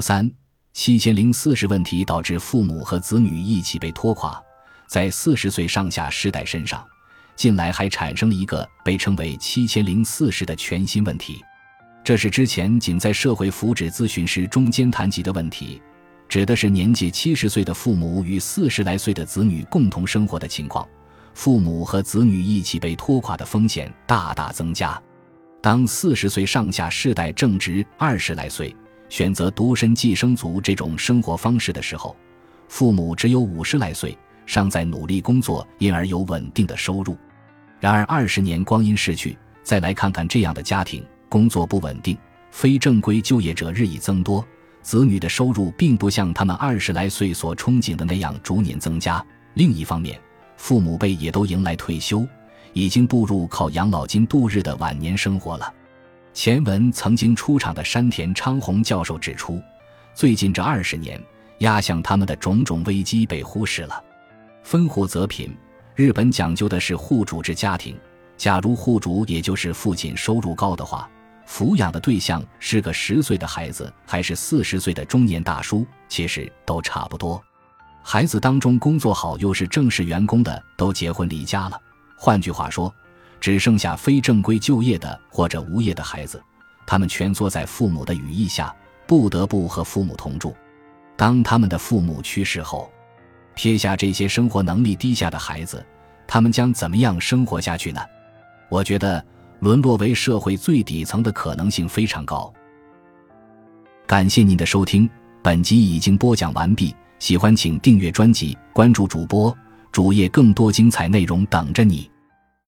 3. 7040问题导致父母和子女一起被拖垮，在40岁上下世代身上，近来还产生了一个被称为7040的全新问题。这是之前仅在社会福祉咨询师中间谈及的问题，指的是年届70岁的父母与40来岁的子女共同生活的情况，父母和子女一起被拖垮的风险大大增加。当40岁上下世代正值20来岁，选择独身寄生族这种生活方式的时候，父母只有50来岁，尚在努力工作，因而有稳定的收入。然而20年光阴逝去，再来看看这样的家庭，工作不稳定，非正规就业者日益增多，子女的收入并不像他们20来岁所憧憬的那样逐年增加。另一方面，父母辈也都迎来退休，已经步入靠养老金度日的晚年生活了。前文曾经出场的山田昌宏教授指出，最近这20年，压向他们的种种危机被忽视了。分户则贫，日本讲究的是户主制家庭，假如户主也就是父亲收入高的话，抚养的对象是个10岁的孩子还是40岁的中年大叔，其实都差不多。孩子当中工作好又是正式员工的都结婚离家了，换句话说，只剩下非正规就业的或者无业的孩子，他们蜷缩在父母的羽翼下，不得不和父母同住。当他们的父母去世后，撇下这些生活能力低下的孩子，他们将怎么样生活下去呢？我觉得沦落为社会最底层的可能性非常高。感谢您的收听，本集已经播讲完毕。喜欢请订阅专辑，关注主播，主页更多精彩内容等着你。